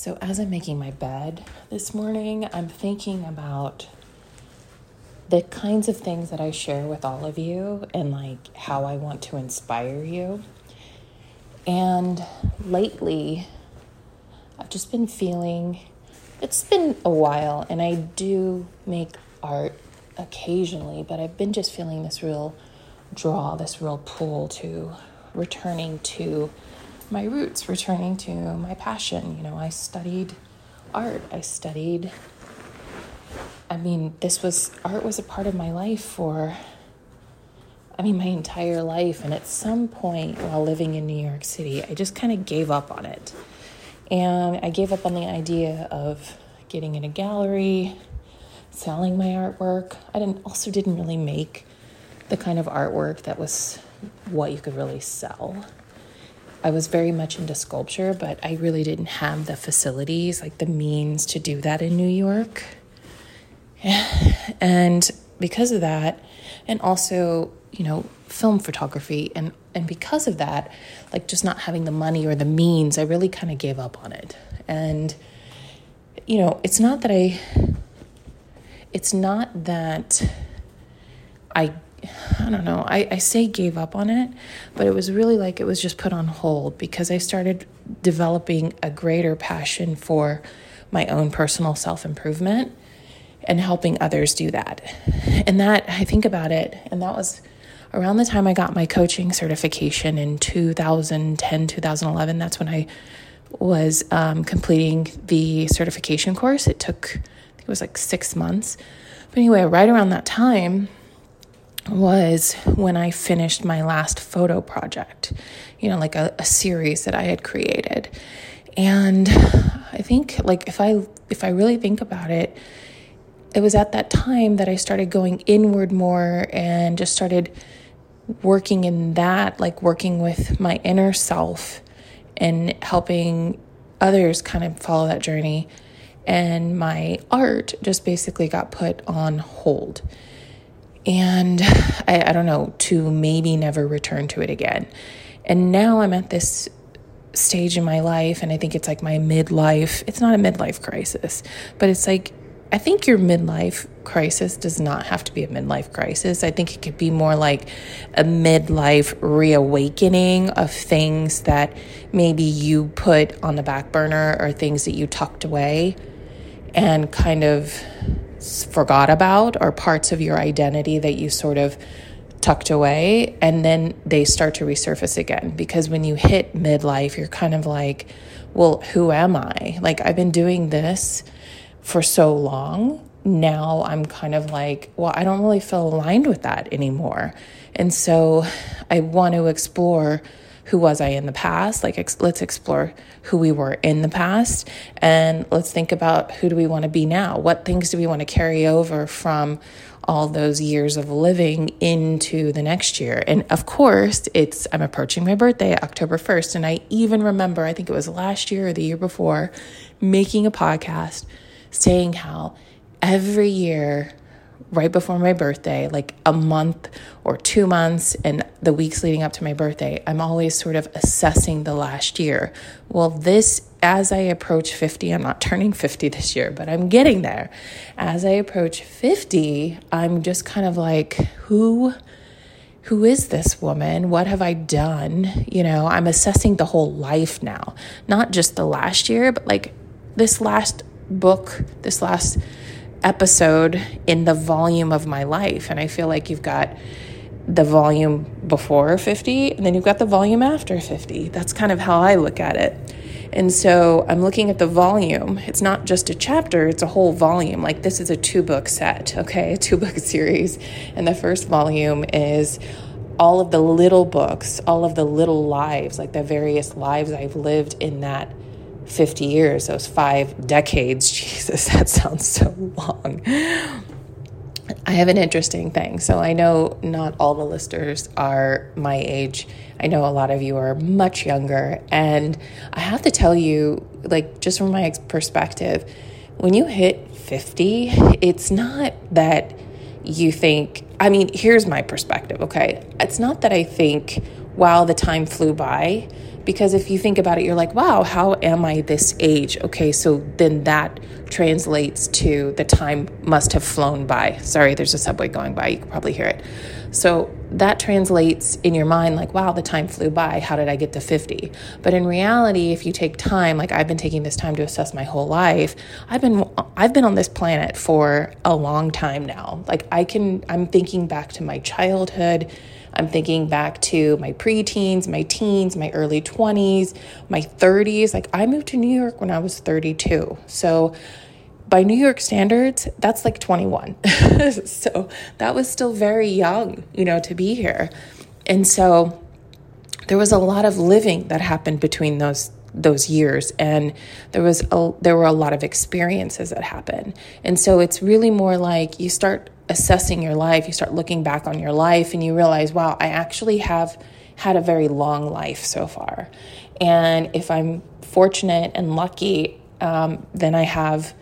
So as I'm making my bed this morning, I'm thinking about the kinds of things that I share with all of you and like how I want to inspire you. And lately, I've just been feeling, it's been a while, and I do make art occasionally, but I've been just feeling this real draw, this real pull to returning to my roots, returning to my passion. You know, I studied art. Art was a part of my life for, my entire life. And at some point while living in New York City, I just kind of gave up on it. And I gave up on the idea of getting in a gallery, selling my artwork. I also didn't really make the kind of artwork that was what you could really sell. I was very much into sculpture, but I really didn't have the facilities, like the means to do that in New York. And because of that, and also, you know, film photography, and because of that, like just not having the money or the means, I really kind of gave up on it. And, you know, I say gave up on it, but it was really like it was just put on hold because I started developing a greater passion for my own personal self-improvement and helping others do that. And that, I think about it, and that was around the time I got my coaching certification in 2010, 2011. That's when I was completing the certification course. It took, I think it was like 6 months. But anyway, right around that time was when I finished my last photo project, you know, like a series that I had created. And I think like if I really think about it, it was at that time that I started going inward more and just started working in that, like working with my inner self and helping others kind of follow that journey. And my art just basically got put on hold. And I don't know, to maybe never return to it again. And now I'm at this stage in my life, and I think it's like my midlife. It's not a midlife crisis, but it's like, I think your midlife crisis does not have to be a midlife crisis. I think it could be more like a midlife reawakening of things that maybe you put on the back burner or things that you tucked away and kind of forgot about, or parts of your identity that you sort of tucked away, and then they start to resurface again. Because when you hit midlife, you're kind of like, well, who am I? Like, I've been doing this for so long. Now I'm kind of like, well, I don't really feel aligned with that anymore. And so I want to explore, who was I in the past? Like, let's explore who we were in the past, and let's think about who do we want to be now? What things do we want to carry over from all those years of living into the next year? And of course, I'm approaching my birthday, October 1st. And I even remember, I think it was last year or the year before, making a podcast saying how every year right before my birthday, like a month or 2 months and the weeks leading up to my birthday, I'm always sort of assessing the last year. Well, as I approach 50, I'm not turning 50 this year, but I'm getting there. As I approach 50, I'm just kind of like, who is this woman? What have I done? You know, I'm assessing the whole life now, not just the last year, but like this last book, this last episode in the volume of my life. And I feel like you've got the volume before 50, and then you've got the volume after 50. That's kind of how I look at it. And so I'm looking at the volume. It's not just a chapter, it's a whole volume. Like, this is a 2-book set, okay, a 2-book series. And the first volume is all of the little books, all of the little lives, like the various lives I've lived in that 50 years, those 5 decades. Jesus, that sounds so long. I have an interesting thing. So I know not all the listeners are my age. I know a lot of you are much younger. And I have to tell you, like, just from my perspective, when you hit 50, it's not that you think, here's my perspective, okay? It's not that I think, while the time flew by. Because if you think about it, you're like, wow, how am I this age? Okay, so then that translates to the time must have flown by. Sorry, there's a subway going by. You can probably hear it. So that translates in your mind like, wow, the time flew by. How did I get to 50? But in reality, if you take time, like I've been taking this time to assess my whole life, I've been on this planet for a long time now. Like I'm thinking back to my childhood. I'm thinking back to my preteens, my teens, my early 20s, my 30s. Like I moved to New York when I was 32. So by New York standards, that's like 21. So that was still very young, to be here. And so there was a lot of living that happened between those years, and there were a lot of experiences that happened. And so it's really more like you start assessing your life, you start looking back on your life, and you realize, wow, I actually have had a very long life so far. And if I'm fortunate and lucky, then I have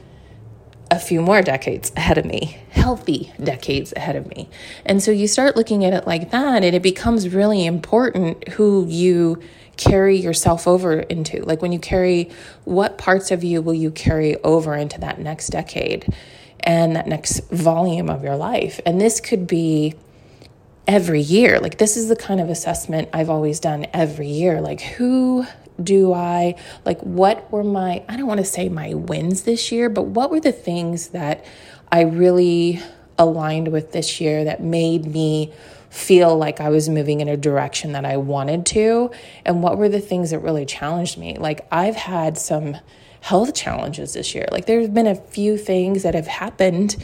a few more decades ahead of me, healthy decades ahead of me. And so you start looking at it like that, and it becomes really important who you carry yourself over into. Like what parts of you will you carry over into that next decade and that next volume of your life? And this could be every year. Like this is the kind of assessment I've always done every year. Like what were my, I don't want to say my wins this year, but what were the things that I really aligned with this year that made me feel like I was moving in a direction that I wanted to? And what were the things that really challenged me? Like I've had some health challenges this year. Like there's been a few things that have happened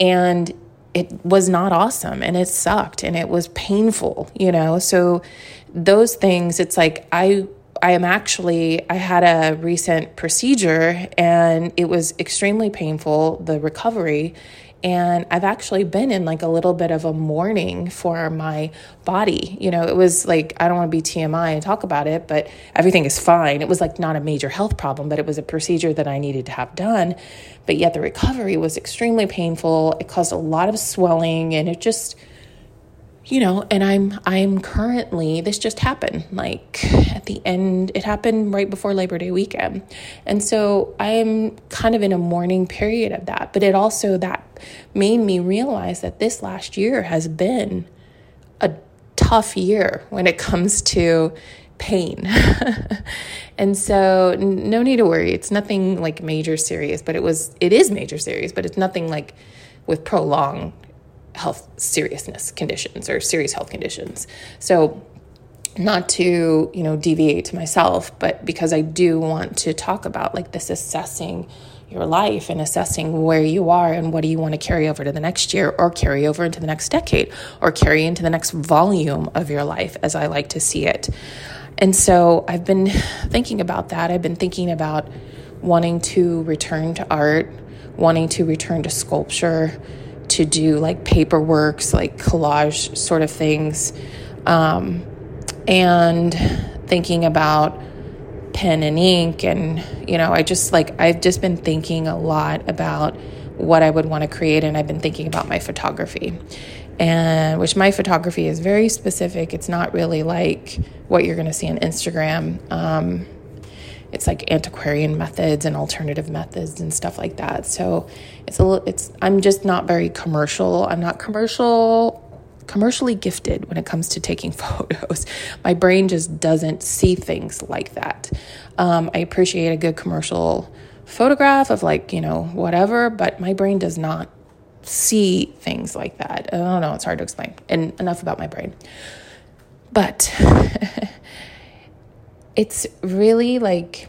and it was not awesome and it sucked and it was painful, So those things, it's like I had a recent procedure and it was extremely painful, the recovery. And I've actually been in like a little bit of a mourning for my body. It was like, I don't want to be TMI and talk about it, but everything is fine. It was like not a major health problem, but it was a procedure that I needed to have done. But yet the recovery was extremely painful. It caused a lot of swelling and it just, and I'm currently, this just happened like at the end, it happened right before Labor Day weekend. And so I'm kind of in a mourning period of that, but it also, that made me realize that this last year has been a tough year when it comes to pain. And so no need to worry. It's nothing like major serious, but it is major serious, but it's nothing like with prolonged health seriousness conditions or serious health conditions. So not to, deviate to myself, but because I do want to talk about like this assessing your life and assessing where you are and what do you want to carry over to the next year or carry over into the next decade or carry into the next volume of your life as I like to see it. And so I've been thinking about that. I've been thinking about wanting to return to art, wanting to return to sculpture, to do like paperworks, like collage sort of things, and thinking about pen and ink. And, I've just been thinking a lot about what I would want to create. And I've been thinking about my photography, and which my photography is very specific. It's not really like what you're going to see on Instagram. It's like antiquarian methods and alternative methods and stuff like that. So I'm just not very commercial. I'm not commercially gifted when it comes to taking photos. My brain just doesn't see things like that. I appreciate a good commercial photograph of like, whatever, but my brain does not see things like that. I don't know. It's hard to explain. And enough about my brain, but it's really like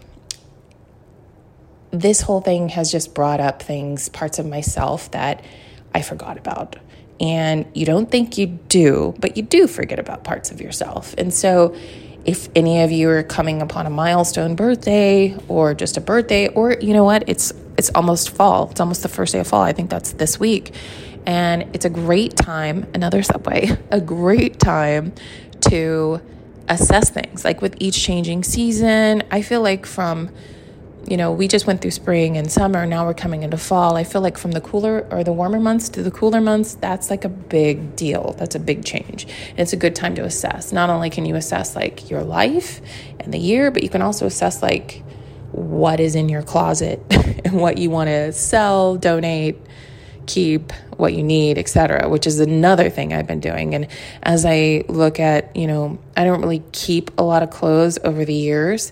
this whole thing has just brought up things, parts of myself that I forgot about. And you don't think you do, but you do forget about parts of yourself. And so if any of you are coming upon a milestone birthday or just a birthday, or you know what, it's almost fall. It's almost the first day of fall. I think that's this week. And it's a great time, another subway, a great time to assess things. Like with each changing season, I feel like from we just went through spring and summer. Now we're coming into fall. I feel like from the cooler or the warmer months to the cooler months, that's like a big deal. That's a big change. And it's a good time to assess. Not only can you assess like your life and the year, but you can also assess like what is in your closet and what you want to sell, donate, keep, what you need, etc., which is another thing I've been doing. And as I look at, I don't really keep a lot of clothes over the years.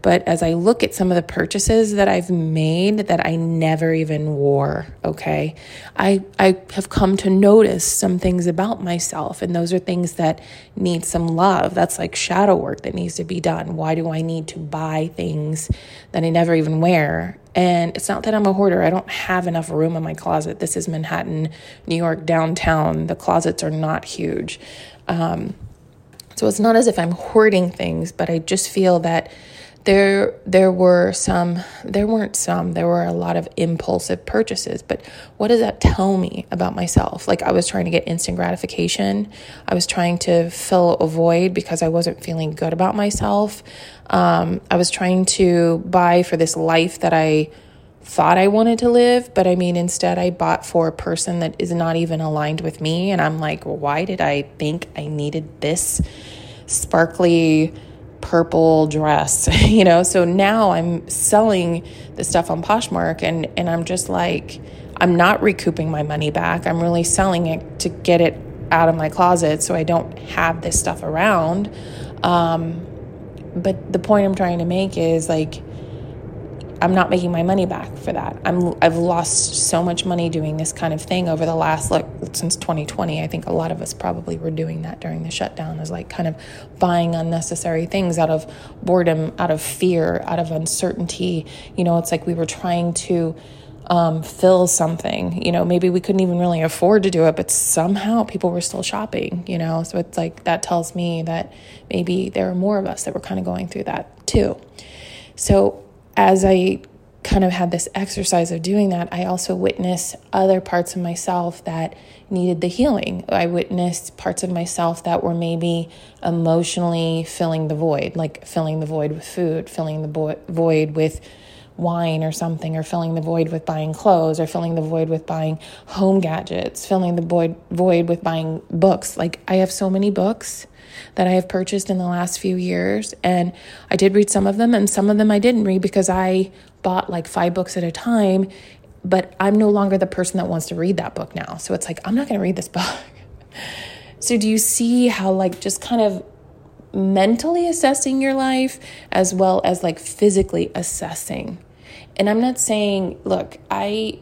But as I look at some of the purchases that I've made that I never even wore, okay, I have come to notice some things about myself, and those are things that need some love. That's like shadow work that needs to be done. Why do I need to buy things that I never even wear? And it's not that I'm a hoarder. I don't have enough room in my closet. This is Manhattan, New York, downtown. The closets are not huge. So it's not as if I'm hoarding things, but I just feel that there were a lot of impulsive purchases. But what does that tell me about myself? Like, I was trying to get instant gratification. I was trying to fill a void because I wasn't feeling good about myself. I was trying to buy for this life that I thought I wanted to live, but instead I bought for a person that is not even aligned with me. And I'm like, why did I think I needed this sparkly purple dress, So now I'm selling the stuff on Poshmark and I'm just like, I'm not recouping my money back. I'm really selling it to get it out of my closet so I don't have this stuff around. But the point I'm trying to make is like, I'm not making my money back for that. I've lost so much money doing this kind of thing over the last, since 2020. I think a lot of us probably were doing that during the shutdown, is like kind of buying unnecessary things out of boredom, out of fear, out of uncertainty. It's like we were trying to fill something. Maybe we couldn't even really afford to do it, but somehow people were still shopping, So it's like that tells me that maybe there are more of us that were kind of going through that too. So as I kind of had this exercise of doing that, I also witnessed other parts of myself that needed the healing. I witnessed parts of myself that were maybe emotionally filling the void, like filling the void with food, filling the void with wine or something, or filling the void with buying clothes, or filling the void with buying home gadgets, filling the void with buying books. Like, I have so many books that I have purchased in the last few years, and I did read some of them, and some of them I didn't read because I bought like 5 books at a time, but I'm no longer the person that wants to read that book now. So it's like, I'm not going to read this book. So do you see how like just kind of mentally assessing your life as well as like physically assessing? And I'm not saying, look, I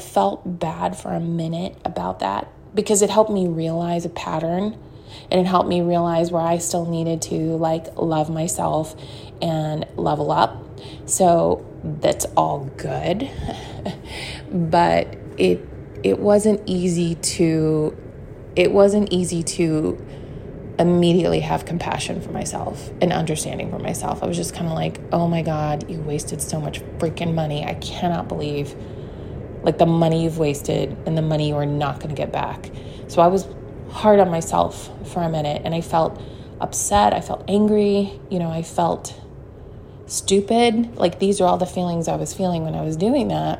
felt bad for a minute about that because it helped me realize a pattern, and it helped me realize where I still needed to like love myself and level up. So that's all good. But it wasn't easy to immediately have compassion for myself and understanding for myself. I was just kind of like, oh my God, you wasted so much freaking money. I cannot believe like the money you've wasted and the money you are not going to get back. So I was hard on myself for a minute, and I felt upset. I felt angry. I felt stupid. Like, these are all the feelings I was feeling when I was doing that.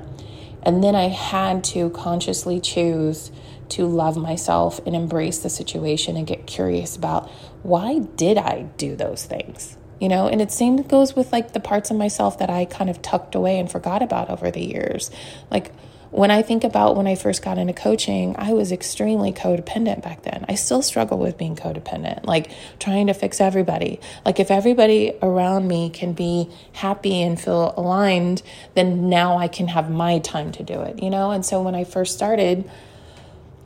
And then I had to consciously choose to love myself and embrace the situation and get curious about, why did I do those things? And it same goes with like the parts of myself that I kind of tucked away and forgot about over the years. Like, when I think about when I first got into coaching, I was extremely codependent back then. I still struggle with being codependent, like trying to fix everybody. Like, if everybody around me can be happy and feel aligned, then now I can have my time to do it, And so when I first started,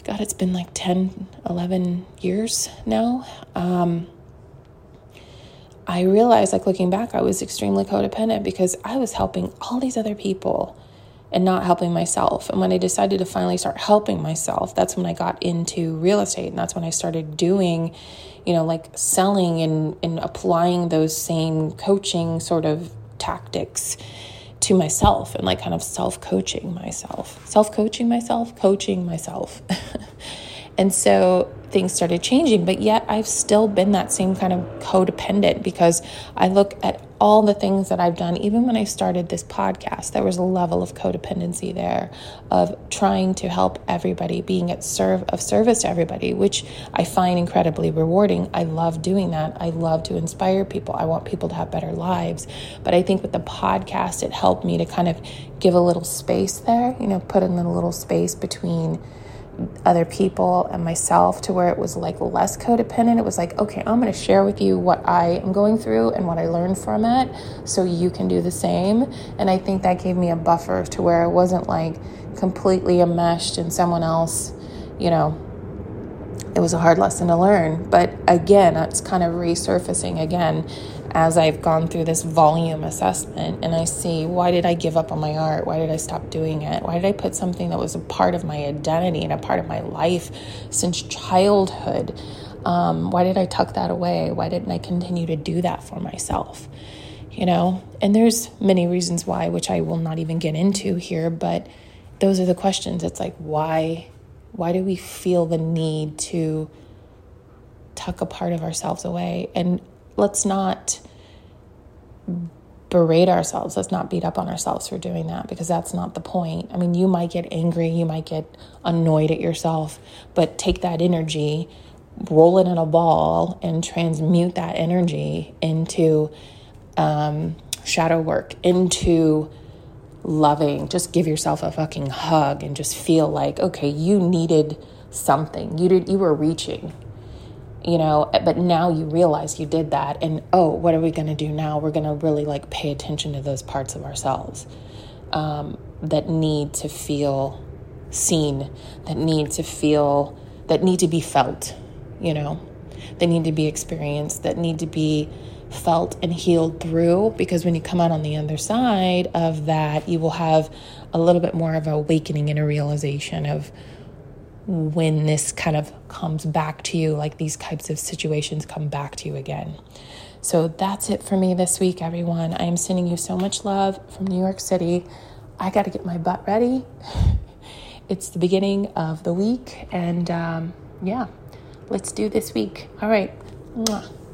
God, it's been like 10, 11 years now. I realized, like, looking back, I was extremely codependent because I was helping all these other people and not helping myself. And when I decided to finally start helping myself, that's when I got into real estate. And that's when I started doing, like selling and applying those same coaching sort of tactics to myself, and like kind of coaching myself. And so things started changing, but yet I've still been that same kind of codependent because I look at all the things that I've done, even when I started this podcast, there was a level of codependency there of trying to help everybody, being of service to everybody, which I find incredibly rewarding. I love doing that. I love to inspire people. I want people to have better lives. But I think with the podcast, it helped me to kind of give a little space there, put in a little space between other people and myself to where it was like less codependent. It was like, okay, I'm going to share with you what I am going through and what I learned from it so you can do the same. And I think that gave me a buffer to where I wasn't like completely enmeshed in someone else. It was a hard lesson to learn. But again, it's kind of resurfacing again as I've gone through this volume assessment and I see, why did I give up on my art? Why did I stop doing it? Why did I put something that was a part of my identity and a part of my life since childhood? Why did I tuck that away? Why didn't I continue to do that for myself? And there's many reasons why, which I will not even get into here, but those are the questions. It's like, why do we feel the need to tuck a part of ourselves away? And let's not berate ourselves. Let's not beat up on ourselves for doing that, because that's not the point. I mean, you might get angry, you might get annoyed at yourself, but take that energy, roll it in a ball, and transmute that energy into shadow work, into loving. Just give yourself a fucking hug and just feel like, okay, you needed something. You were reaching. But now you realize you did that, and what are we going to do now? We're going to really like pay attention to those parts of ourselves that need to feel seen, that need to be felt, that need to be experienced, that need to be felt and healed through, because when you come out on the other side of that, you will have a little bit more of an awakening and a realization of when this kind of comes back to you, like these types of situations come back to you again. So that's it for me this week, everyone. I am sending you so much love from New York City. I got to get my butt ready. It's the beginning of the week, and let's do this week. All right. Mwah.